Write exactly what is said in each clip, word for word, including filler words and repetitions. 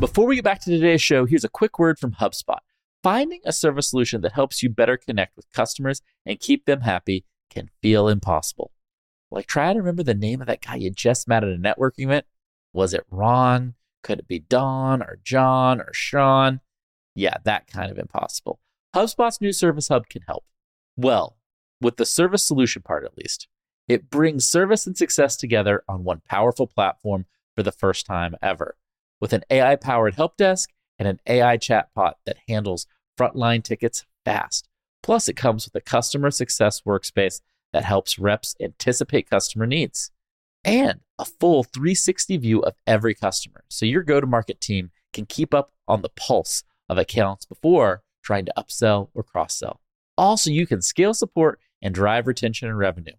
Before we get back to today's show, here's a quick word from HubSpot. Finding a service solution that helps you better connect with customers and keep them happy can feel impossible. Like trying to remember the name of that guy you just met at a networking event. Was it Ron? Could it be Don or John or Sean? Yeah, that kind of impossible. HubSpot's new Service Hub can help. Well, with the service solution part at least, it brings service and success together on one powerful platform for the first time ever. With an A I-powered help desk and an A I chatbot that handles frontline tickets fast. Plus, it comes with a customer success workspace that helps reps anticipate customer needs and a full three sixty view of every customer. So your go-to-market team can keep up on the pulse of accounts before trying to upsell or cross-sell. Also, you can scale support and drive retention and revenue.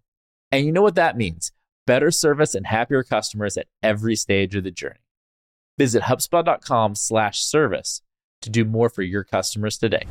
And you know what that means, better service and happier customers at every stage of the journey. Visit HubSpot.com slash service to do more for your customers today.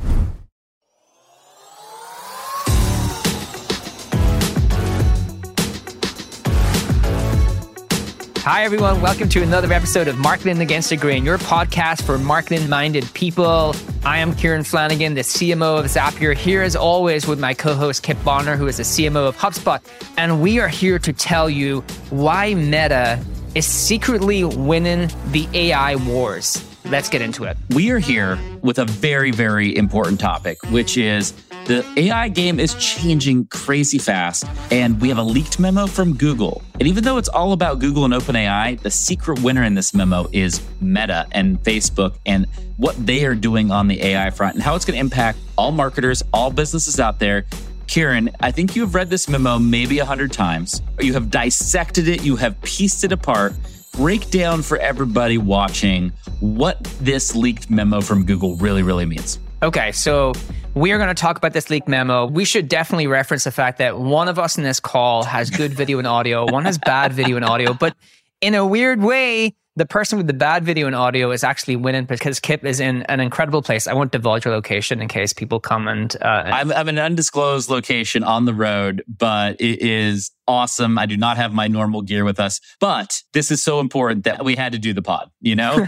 Hi, everyone. Welcome to another episode of Marketing Against the Grain, your podcast for marketing-minded people. I am Kieran Flanagan, the C M O of Zapier, here as always with my co-host Kip Bonner, who is the C M O of HubSpot. And we are here to tell you why Meta is secretly winning the A I wars. Let's get into it. We are here with a very, very important topic, which is the A I game is changing crazy fast, and we have a leaked memo from Google. And even though it's all about Google and OpenAI, the secret winner in this memo is Meta and Facebook and what they are doing on the A I front and how it's going to impact all marketers, all businesses out there. Kieran, I think you've read this memo maybe one hundred times. You have dissected it. You have pieced it apart. Break down for everybody watching what this leaked memo from Google really, really means. Okay, so we are going to talk about this leaked memo. We should definitely reference the fact that one of us in this call has good video and audio, one has bad video and audio, but in a weird way, the person with the bad video and audio is actually winning because Kip is in an incredible place. I won't divulge your location in case people come and... Uh, and I'm, I'm an undisclosed location on the road, but it is awesome. I do not have my normal gear with us, but this is so important that we had to do the pod, you know?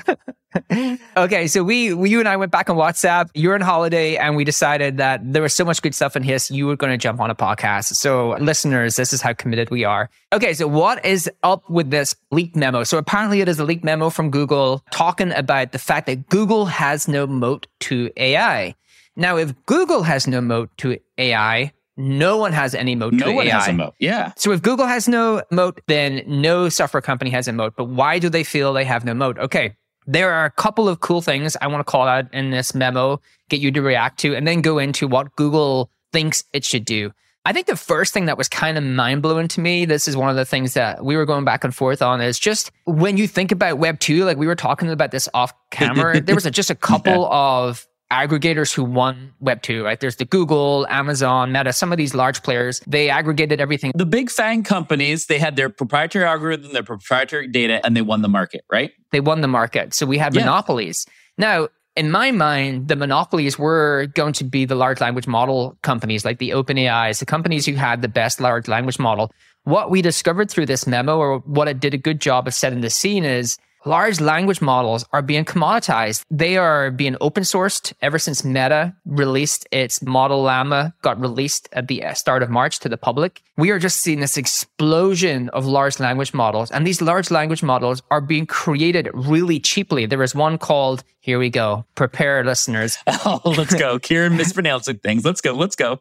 Okay, so we, we, you and I went back on WhatsApp. You're on holiday, and we decided that there was so much good stuff in here, so you were going to jump on a podcast. So listeners, this is how committed we are. Okay, so what is up with this leaked memo? So apparently it is a leaked memo from Google talking about the fact that Google has no moat to A I. Now, if Google has no moat to A I, no one has any moat to A I. No one has a moat, yeah. So if Google has no moat, then no software company has a moat. But why do they feel they have no moat? Okay. There are a couple of cool things I want to call out in this memo, get you to react to, and then go into what Google thinks it should do. I think the first thing that was kind of mind-blowing to me, this is one of the things that we were going back and forth on, is just when you think about Web two, like we were talking about this off camera, there was a, just a couple yeah. of aggregators who won Web two, right? There's the Google, Amazon, Meta, some of these large players, they aggregated everything. The big FAANG companies, they had their proprietary algorithm, their proprietary data, and they won the market, right? They won the market. So we had yeah. monopolies. Now, in my mind, the monopolies were going to be the large language model companies, like the OpenAIs, the companies who had the best large language model. What we discovered through this memo, or what it did a good job of setting the scene, is large language models are being commoditized. They are being open sourced ever since Meta released its model Llama, got released at the start of March to the public. We are just seeing this explosion of large language models. And these large language models are being created really cheaply. There is one called, here we go, prepare listeners. Oh, let's go. Kieran mispronouncing things. Let's go. Let's go.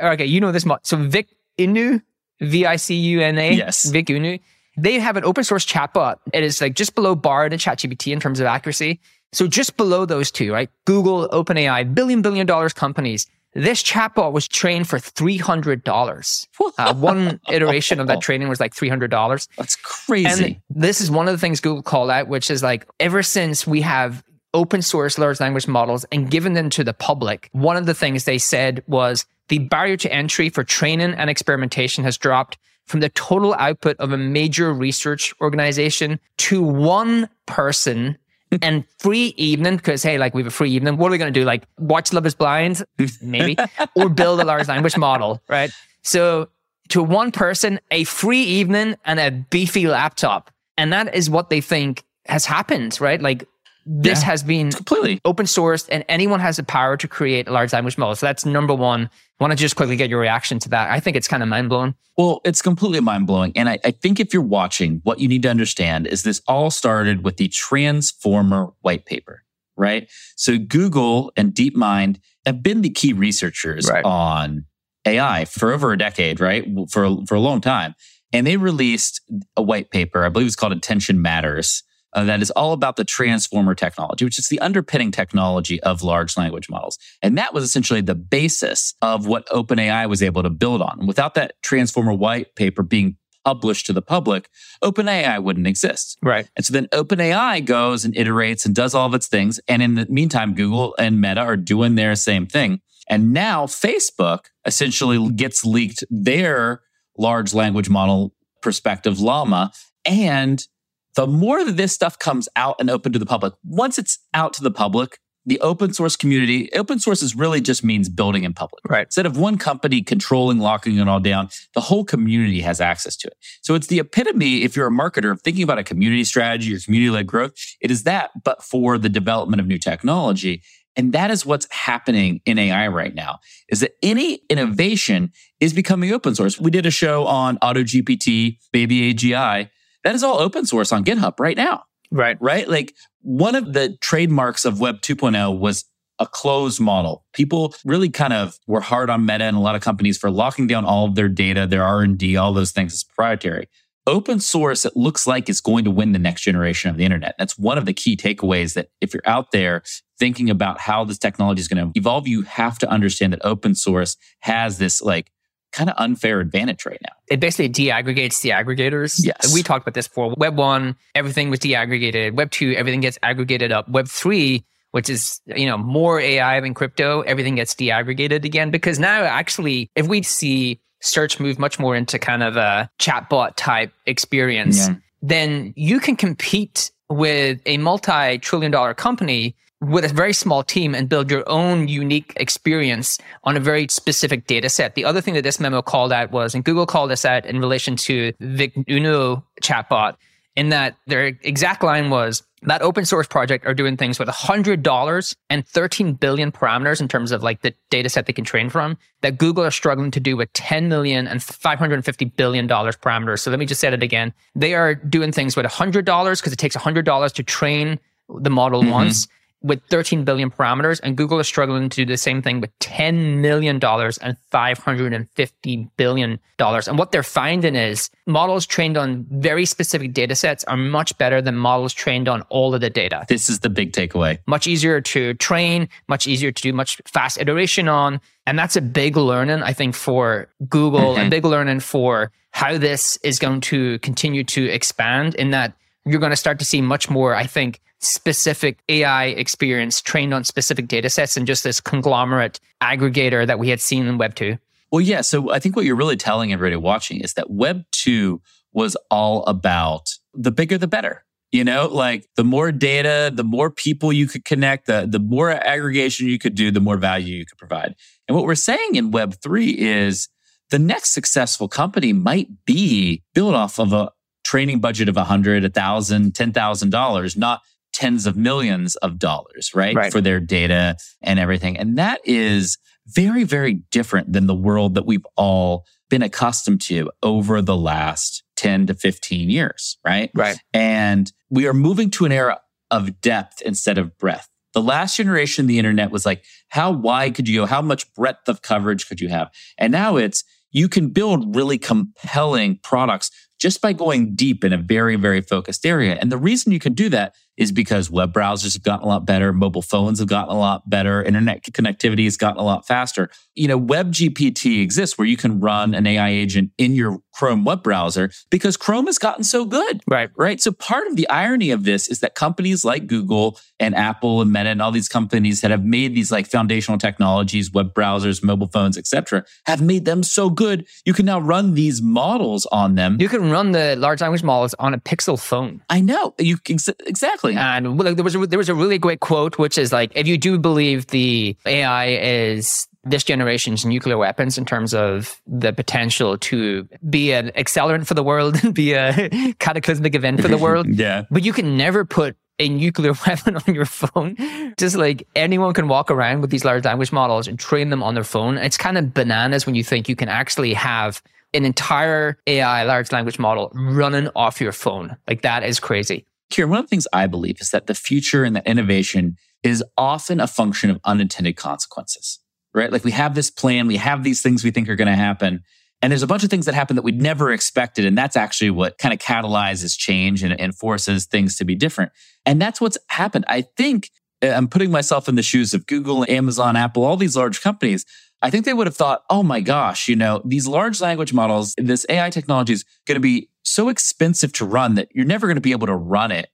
Okay, you know this model. So Vicuna, V I C U N A. Yes. Vicuna. They have an open source chatbot. It is like just below Bard and ChatGPT in terms of accuracy. So just below those two, right? Google, OpenAI, billion, billion dollars companies. This chatbot was trained for three hundred dollars. Uh, one iteration of that training was like three hundred dollars. That's crazy. And this is one of the things Google called out, which is like, ever since we have open source large language models and given them to the public, one of the things they said was the barrier to entry for training and experimentation has dropped from the total output of a major research organization to one person and free evening, because, hey, like we have a free evening. What are we going to do? Like watch Love is Blind, maybe, or build a large language model, right? So to one person, a free evening and a beefy laptop. And that is what they think has happened, right? Like This yeah, has been completely open sourced, and anyone has the power to create a large language model. So that's number one. I want to just quickly get your reaction to that. I think it's kind of mind-blowing. Well, it's completely mind-blowing. And I, I think if you're watching, what you need to understand is this all started with the Transformer white paper, right? So Google and DeepMind have been the key researchers right, on A I for over a decade, right? For, for a long time. And they released a white paper, I believe it's called Attention Matters, Uh, that is all about the transformer technology, which is the underpinning technology of large language models. And that was essentially the basis of what OpenAI was able to build on. Without that transformer white paper being published to the public, OpenAI wouldn't exist. Right. And so then OpenAI goes and iterates and does all of its things. And in the meantime, Google and Meta are doing their same thing. And now Facebook essentially gets leaked their large language model perspective, Llama, and the more that this stuff comes out and open to the public, once it's out to the public, the open source community, open source is really just means building in public. Right. Instead of one company controlling, locking it all down, the whole community has access to it. So it's the epitome, if you're a marketer, of thinking about a community strategy or community-led growth. It is that, but for the development of new technology. And that is what's happening in A I right now, is that any innovation is becoming open source. We did a show on Auto G P T, Baby A G I, that is all open source on GitHub right now. Right. Right? Like one of the trademarks of Web 2.0 was a closed model. People really kind of were hard on Meta and a lot of companies for locking down all of their data, their R and D, all those things as proprietary. Open source, it looks like, is going to win the next generation of the internet. That's one of the key takeaways, that if you're out there thinking about how this technology is going to evolve, you have to understand that open source has this like kind of unfair advantage right now. It basically deaggregates the aggregators. Yes. We talked about this before. Web one, everything was deaggregated. Web two, everything gets aggregated up. Web three, which is, you know, more A I than crypto, everything gets deaggregated again. Because now actually, if we see search move much more into kind of a chatbot type experience, yeah, then you can compete with a multi-trillion dollar company with a very small team and build your own unique experience on a very specific data set. The other thing that this memo called out was, and Google called this out in relation to Vicuna chatbot, in that their exact line was, that open source project are doing things with one hundred dollars and thirteen billion parameters in terms of like the data set they can train from, that Google are struggling to do with ten million and five hundred fifty billion dollars parameters. So let me just say that again. They are doing things with one hundred dollars because it takes one hundred dollars to train the model mm-hmm. once, with thirteen billion parameters, and Google is struggling to do the same thing with ten million dollars and five hundred fifty billion dollars. And what they're finding is models trained on very specific data sets are much better than models trained on all of the data. This is the big takeaway. Much easier to train, much easier to do much fast iteration on. And that's a big learning, I think, for Google, mm-hmm. a big learning for how this is going to continue to expand, in that you're going to start to see much more, I think, specific A I experience trained on specific data sets and just this conglomerate aggregator that we had seen in Web two. Well, yeah. So I think what you're really telling everybody watching is that Web two was all about the bigger, the better. You know, like the more data, the more people you could connect, the, the more aggregation you could do, the more value you could provide. And what we're saying in Web three is the next successful company might be built off of a training budget of one hundred dollars, one thousand dollars, ten thousand dollars, not tens of millions of dollars, right? right? For their data and everything. And that is very, very different than the world that we've all been accustomed to over the last ten to fifteen years, right? Right. And we are moving to an era of depth instead of breadth. The last generation of the internet was like, how wide could you go? How much breadth of coverage could you have? And now it's, you can build really compelling products just by going deep in a very, very focused area. And the reason you can do that is because web browsers have gotten a lot better, mobile phones have gotten a lot better, internet connectivity has gotten a lot faster. You know, WebGPT exists where you can run an A I agent in your Chrome web browser because Chrome has gotten so good. Right. Right. So part of the irony of this is that companies like Google and Apple and Meta and all these companies that have made these like foundational technologies, web browsers, mobile phones, et cetera, have made them so good, you can now run these models on them. You can run the large language models on a Pixel phone. I know. You ex- exactly. And there was a, there was a really great quote, which is like, if you do believe the A I is this generation's nuclear weapons in terms of the potential to be an accelerant for the world, be a cataclysmic event for the world, yeah, but you can never put a nuclear weapon on your phone. Just like anyone can walk around with these large language models and train them on their phone. It's kind of bananas when you think you can actually have an entire A I large language model running off your phone. Like, that is crazy. Kieran, one of the things I believe is that the future and that innovation is often a function of unintended consequences, right? Like, we have this plan, we have these things we think are going to happen, and there's a bunch of things that happen that we'd never expected. And that's actually what kind of catalyzes change and, and forces things to be different. And that's what's happened. I think I'm putting myself in the shoes of Google, Amazon, Apple, all these large companies. I think they would have thought, oh my gosh, you know, these large language models, this A I technology is going to be so expensive to run that you're never going to be able to run it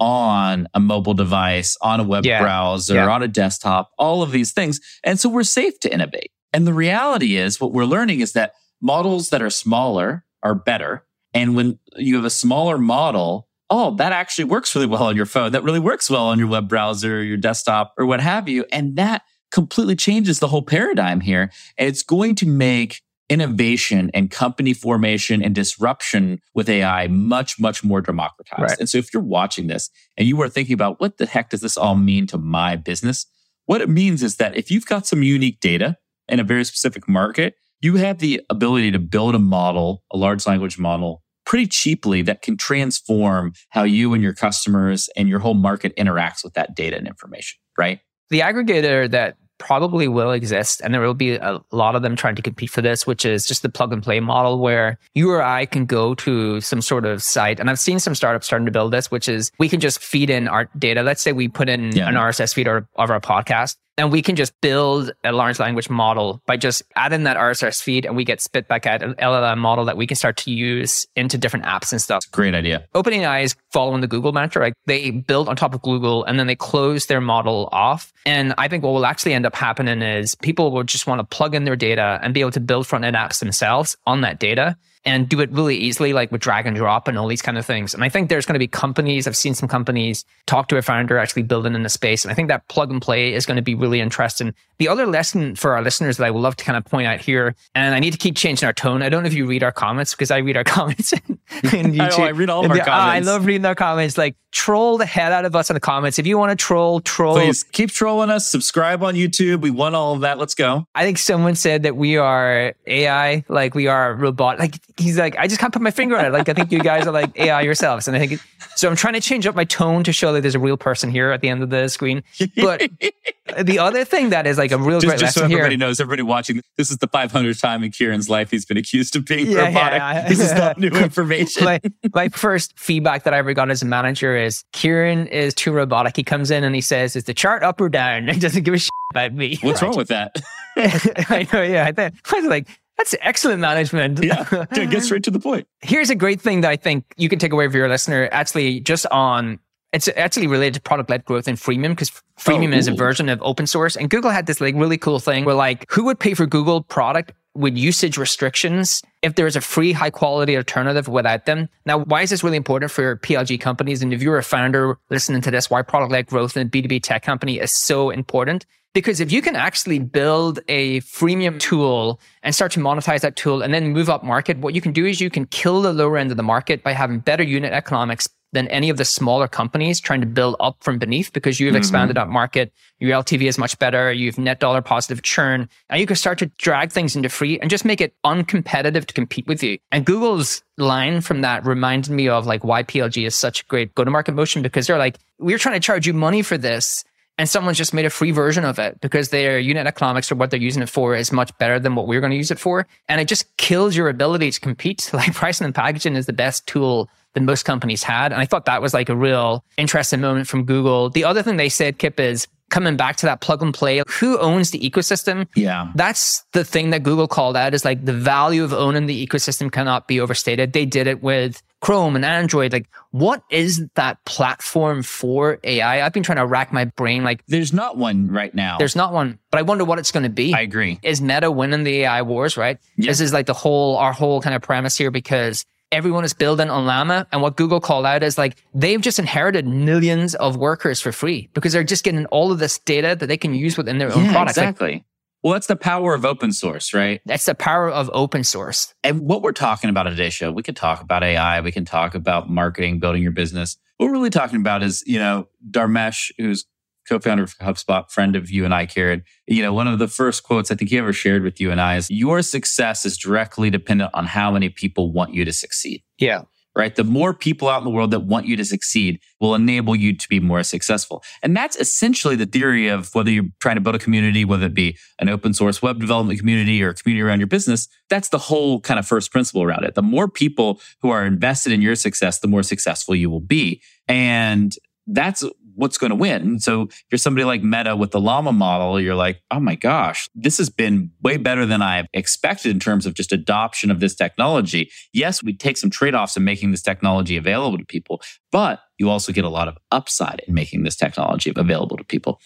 on a mobile device, on a web yeah. browser, yeah. on a desktop, all of these things. And so we're safe to innovate. And the reality is, what we're learning is that models that are smaller are better. And when you have a smaller model, oh, that actually works really well on your phone. That really works well on your web browser, your desktop, or what have you. And that completely changes the whole paradigm here. And it's going to make innovation and company formation and disruption with A I much, much more democratized. Right. And so if you're watching this and you are thinking about, what the heck does this all mean to my business? What it means is that if you've got some unique data in a very specific market, you have the ability to build a model, a large language model, pretty cheaply that can transform how you and your customers and your whole market interacts with that data and information, right? The aggregator that probably will exist, and there will be a lot of them trying to compete for this, which is just the plug and play model where you or I can go to some sort of site. And I've seen some startups starting to build this, which is we can just feed in our data. Let's say we put in yeah. an R S S feed or, of our podcast, and we can just build a large language model by just adding that R S S feed, and we get spit back at an L L M model that we can start to use into different apps and stuff. Great idea. OpenAI is following the Google mantra. Like, they build on top of Google and then they close their model off. And I think what will actually end up happening is people will just want to plug in their data and be able to build front-end apps themselves on that data and do it really easily, like with drag and drop and all these kind of things. And I think there's going to be companies, I've seen some companies talk to a founder actually building in the space. And I think that plug and play is going to be really interesting. The other lesson for our listeners that I would love to kind of point out here, and I need to keep changing our tone. I don't know if you read our comments, because I read our comments. in YouTube. I, I read all of our the, comments. Oh, I love reading our comments. Like, troll the head out of us in the comments. If you want to troll, troll. Please keep trolling us. Subscribe on YouTube. We want all of that. Let's go. I think someone said that we are A I, like we are robot. Like, he's like, I just can't put my finger on it. Like, I think you guys are like A I yourselves. And I think, so I'm trying to change up my tone to show that there's a real person here at the end of the screen. But the other thing that is like a real just, great just lesson so everybody here, knows, everybody watching, this is the five hundredth time in Kieran's life he's been accused of being yeah, robotic. Yeah, yeah. This is not new information. my, my first feedback that I ever got as a manager is, Kieran is too robotic. He comes in and he says, is the chart up or down? He doesn't give a shit about me. What's right. wrong with that? I know, yeah. I, thought, I was like, that's excellent management. Yeah, it gets right to the point. Here's a great thing that I think you can take away for your listener, actually, just on, it's actually related to product-led growth and freemium, because freemium oh, is a version of open source. And Google had this like really cool thing where, like, who would pay for Google product with usage restrictions if there is a free, high-quality alternative without them? Now, why is this really important for P L G companies? And if you're a founder listening to this, why product-led growth in a B two B tech company is so important? Because if you can actually build a freemium tool and start to monetize that tool and then move up market, what you can do is you can kill the lower end of the market by having better unit economics than any of the smaller companies trying to build up from beneath, because you've mm-hmm. expanded up market, your L T V is much better, you've net dollar positive churn, and you can start to drag things into free and just make it uncompetitive to compete with you. And Google's line from that reminded me of like why P L G is such a great go-to-market motion, because they're like, we're trying to charge you money for this, and someone's just made a free version of it because their unit economics or what they're using it for is much better than what we're going to use it for. And it just kills your ability to compete. Like, pricing and packaging is the best tool that most companies had. And I thought that was like a real interesting moment from Google. The other thing they said, Kip, is coming back to that plug and play. Who owns the ecosystem? Yeah. That's the thing that Google called out, is like the value of owning the ecosystem cannot be overstated. They did it with Chrome and Android. Like, what is that platform for A I? I've been trying to rack my brain. Like, there's not one right now. There's not one, but I wonder what it's going to be. I agree. Is Meta winning the A I wars, right? Yeah. This is like the whole, our whole kind of premise here, because everyone is building on Llama. And what Google called out is like, they've just inherited millions of workers for free because they're just getting all of this data that they can use within their own yeah, product. Exactly. Like, Well, that's the power of open source, right? That's the power of open source. And what we're talking about today, show, we could talk about A I, we can talk about marketing, building your business. What we're really talking about is, you know, Dharmesh, who's co-founder of HubSpot, friend of you and I, Kieran. You know, one of the first quotes I think he ever shared with you and I is, your success is directly dependent on how many people want you to succeed. Yeah. Right? The more people out in the world that want you to succeed will enable you to be more successful. And that's essentially the theory of whether you're trying to build a community, whether it be an open source web development community or a community around your business. That's the whole kind of first principle around it. The more people who are invested in your success, the more successful you will be. And that's what's going to win. So if you're somebody like Meta with the Llama model, you're like, oh my gosh, this has been way better than I expected in terms of just adoption of this technology. Yes, we take some trade-offs in making this technology available to people, but you also get a lot of upside in making this technology available to people.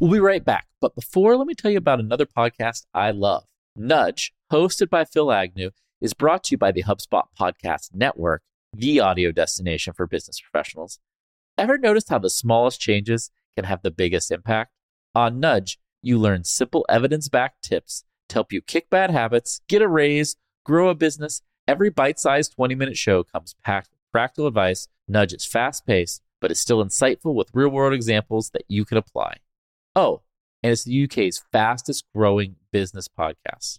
We'll be right back. But before, let me tell you about another podcast I love, Nudge, hosted by Phil Agnew, is brought to you by the HubSpot Podcast Network, the audio destination for business professionals. Ever noticed how the smallest changes can have the biggest impact? On Nudge, you learn simple evidence-backed tips to help you kick bad habits, get a raise, grow a business. Every bite-sized twenty-minute show comes packed with practical advice. Nudge is fast-paced, but is still insightful with real-world examples that you can apply. Oh, and it's the U K's fastest-growing business podcast.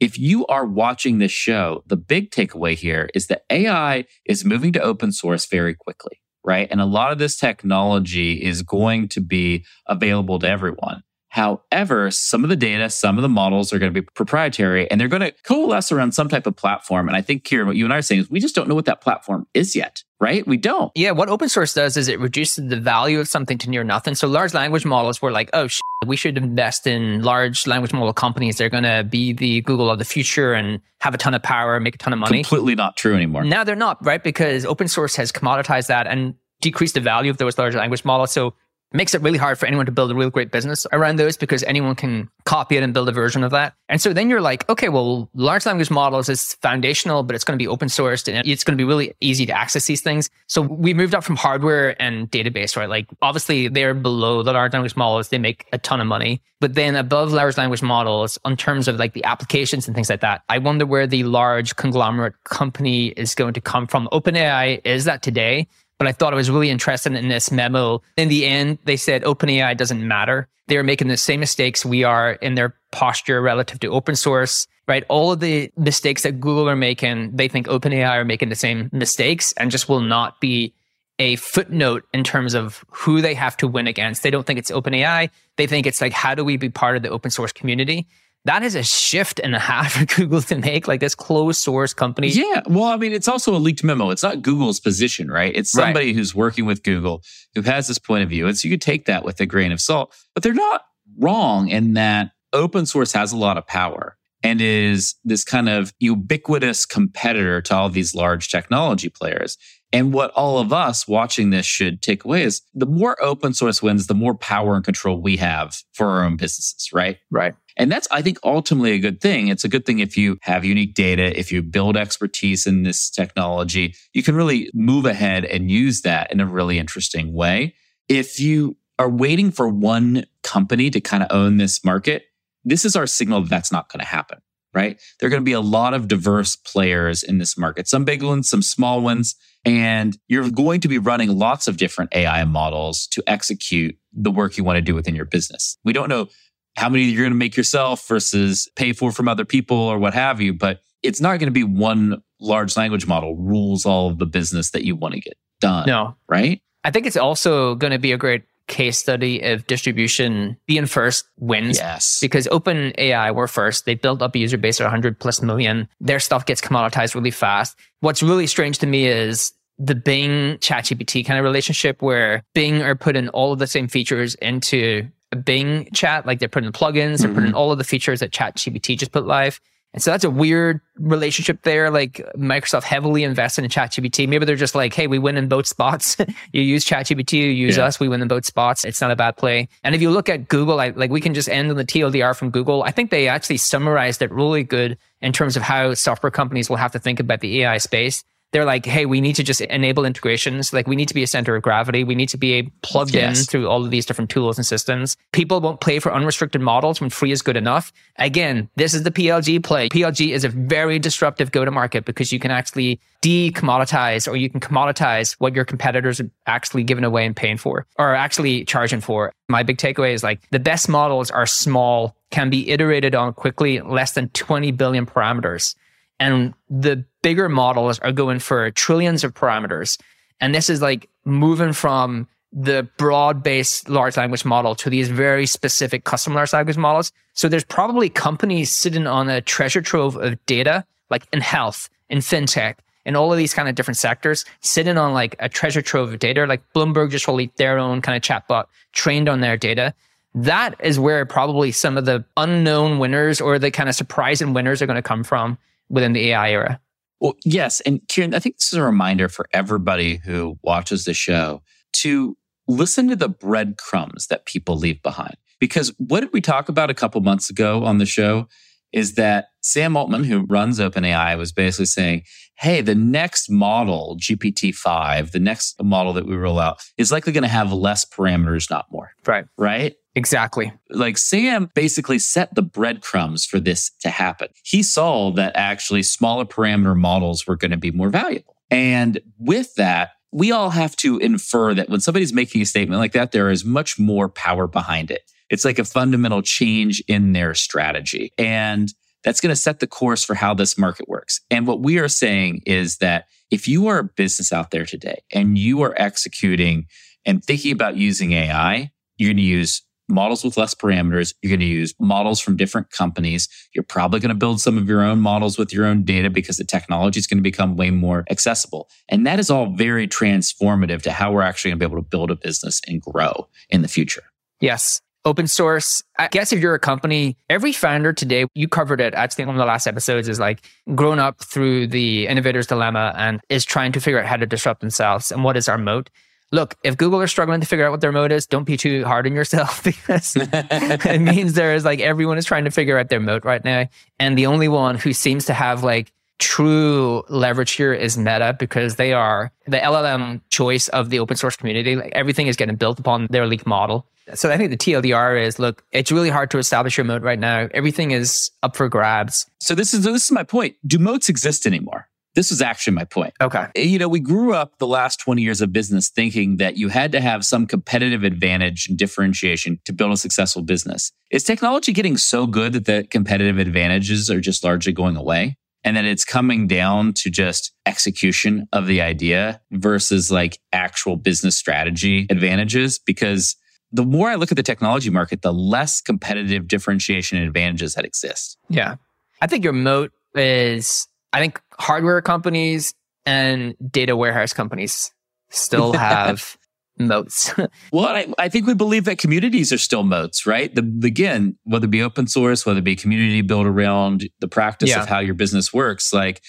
If you are watching this show, the big takeaway here is that A I is moving to open source very quickly, right? And a lot of this technology is going to be available to everyone. However, some of the data, some of the models are going to be proprietary and they're going to coalesce around some type of platform. And I think, Kieran, what you and I are saying is we just don't know what that platform is yet, right? We don't. Yeah, what open source does is it reduces the value of something to near nothing. So large language models were like, oh, shit, we should invest in large language model companies. They're going to be the Google of the future and have a ton of power, make a ton of money. Completely not true anymore. Now they're not, right? Because open source has commoditized that and decreased the value of those large language models. So makes it really hard for anyone to build a real great business around those because anyone can copy it and build a version of that. And so then you're like, okay, well, large language models is foundational, but it's going to be open sourced and it's going to be really easy to access these things. So we moved up from hardware and database, right? Like obviously they're below the large language models. They make a ton of money, but then above large language models in terms of like the applications and things like that, I wonder where the large conglomerate company is going to come from. OpenAI is that today? But I thought it was really interesting in this memo. In the end, they said OpenAI doesn't matter. They're making the same mistakes we are in their posture relative to open source, right? All of the mistakes that Google are making, they think OpenAI are making the same mistakes and just will not be a footnote in terms of who they have to win against. They don't think it's OpenAI. They think it's like, how do we be part of the open source community? That is a shift and a half for Google to make, like this closed source company. Yeah. Well, I mean, it's also a leaked memo. It's not Google's position, right? It's somebody right. who's working with Google who has this point of view. And so you could take that with a grain of salt. But they're not wrong in that open source has a lot of power and is this kind of ubiquitous competitor to all these large technology players. And what all of us watching this should take away is the more open source wins, the more power and control we have for our own businesses, right? Right. And that's, I think, ultimately a good thing. It's a good thing if you have unique data, if you build expertise in this technology, you can really move ahead and use that in a really interesting way. If you are waiting for one company to kind of own this market, this is our signal that that's not going to happen, right? There are going to be a lot of diverse players in this market, some big ones, some small ones. And you're going to be running lots of different A I models to execute the work you want to do within your business. We don't know how many you're going to make yourself versus pay for from other people or what have you, but it's not going to be one large language model rules all of the business that you want to get done. No. Right? I think it's also going to be a great case study of distribution being first wins. Yes. Because OpenAI were first. They built up a user base of one hundred plus million. Their stuff gets commoditized really fast. What's really strange to me is the Bing ChatGPT kind of relationship where Bing are putting all of the same features into Bing chat, like they're putting plugins, they're mm-hmm. putting all of the features that ChatGPT just put live. And so that's a weird relationship there. Like Microsoft heavily invested in ChatGPT. Maybe they're just like, hey, we win in both spots. You use ChatGPT, you use yeah. us, we win in both spots. It's not a bad play. And if you look at Google, I, like we can just end on the T L D R from Google. I think they actually summarized it really good in terms of how software companies will have to think about the A I space. They're like, hey, we need to just enable integrations. Like we need to be a center of gravity. We need to be plugged yes. in through all of these different tools and systems. People won't play for unrestricted models when free is good enough. Again, this is the P L G play. P L G is a very disruptive go-to-market because you can actually de-commoditize, or you can commoditize what your competitors are actually giving away and paying for, or actually charging for. My big takeaway is like the best models are small, can be iterated on quickly, less than twenty billion parameters. And the bigger models are going for trillions of parameters. And this is like moving from the broad-based large language model to these very specific custom large language models. So there's probably companies sitting on a treasure trove of data, like in health, in fintech, in all of these kind of different sectors, sitting on like a treasure trove of data. Like Bloomberg just released their own kind of chatbot trained on their data. That is where probably some of the unknown winners or the kind of surprising winners are going to come from within the A I era. Well, yes. And Kieran, I think this is a reminder for everybody who watches the show to listen to the breadcrumbs that people leave behind. Because what did we talk about a couple months ago on the show is that Sam Altman, who runs OpenAI, was basically saying, hey, the next model, G P T five, the next model that we roll out is likely going to have less parameters, not more. Right. Right? Exactly. Like Sam basically set the breadcrumbs for this to happen. He saw that actually smaller parameter models were going to be more valuable. And with that, we all have to infer that when somebody's making a statement like that, there is much more power behind it. It's like a fundamental change in their strategy. And that's going to set the course for how this market works. And what we are saying is that if you are a business out there today and you are executing and thinking about using A I, you're going to use models with less parameters. You're going to use models from different companies. You're probably going to build some of your own models with your own data because the technology is going to become way more accessible. And that is all very transformative to how we're actually going to be able to build a business and grow in the future. Yes. Open source. I guess if you're a company, every founder today, you covered it actually in one of the last episodes, is like grown up through the innovator's dilemma and is trying to figure out how to disrupt themselves and what is our moat. Look, if Google are struggling to figure out what their moat is, don't be too hard on yourself because it means there is like everyone is trying to figure out their moat right now. And the only one who seems to have like true leverage here is Meta because they are the L L M choice of the open source community. Like everything is getting built upon their leak model. So I think the T L D R is, look, it's really hard to establish your moat right now. Everything is up for grabs. So this is this is my point. Do moats exist anymore? This was actually my point. Okay. You know, we grew up the last twenty years of business thinking that you had to have some competitive advantage and differentiation to build a successful business. Is technology getting so good that the competitive advantages are just largely going away? And that it's coming down to just execution of the idea versus like actual business strategy advantages? Because the more I look at the technology market, the less competitive differentiation and advantages that exist. Yeah. I think your moat is, I think hardware companies and data warehouse companies still have moats. Well, I, I think we believe that communities are still moats, right? The, again, whether it be open source, whether it be community built around the practice yeah. of how your business works, like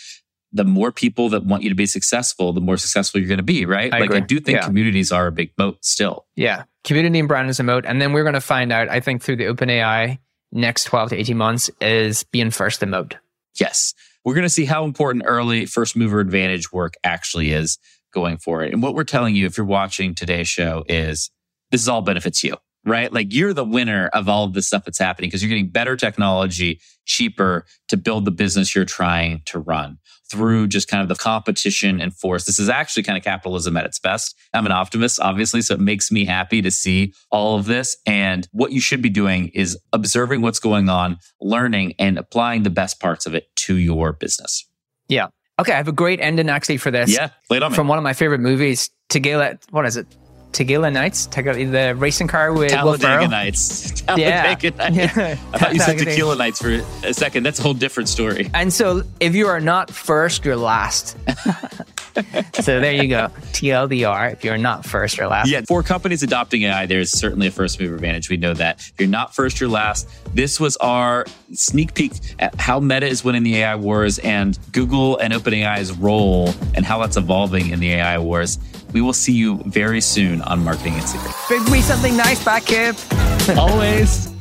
the more people that want you to be successful, the more successful you're going to be, right? I like agree. I do think yeah. communities are a big moat still. Yeah. Community and brand is a moat. And then we're going to find out, I think, through the OpenAI next twelve to eighteen months is being first a moat. Yes. We're going to see how important early first mover advantage work actually is going forward. And what we're telling you, if you're watching today's show, is this all benefits you, right? Like you're the winner of all of this stuff that's happening because you're getting better technology, cheaper to build the business you're trying to run through just kind of the competition and force. This is actually kind of capitalism at its best. I'm an optimist, obviously, so it makes me happy to see all of this. And what you should be doing is observing what's going on, learning, and applying the best parts of it to your business. Yeah. Okay, I have a great ending actually for this. Yeah, play it on me. From one of my favorite movies, Tegela, what is it? Tegela Nights? Tegela, the racing car with Will Ferrell. Nights. Talladega yeah. Nights. Yeah. I thought you said Tequila Nights for a second. That's a whole different story. And so if you are not first, you're last. So there you go. T L D R, if you're not first or last. Yeah, for companies adopting A I, there's certainly a first mover advantage. We know that. If you're not first, you're last. This was our sneak peek at how Meta is winning the A I wars and Google and OpenAI's role and how that's evolving in the A I wars. We will see you very soon on Marketing Against the Grain. Bring me something nice back, Kip. Always.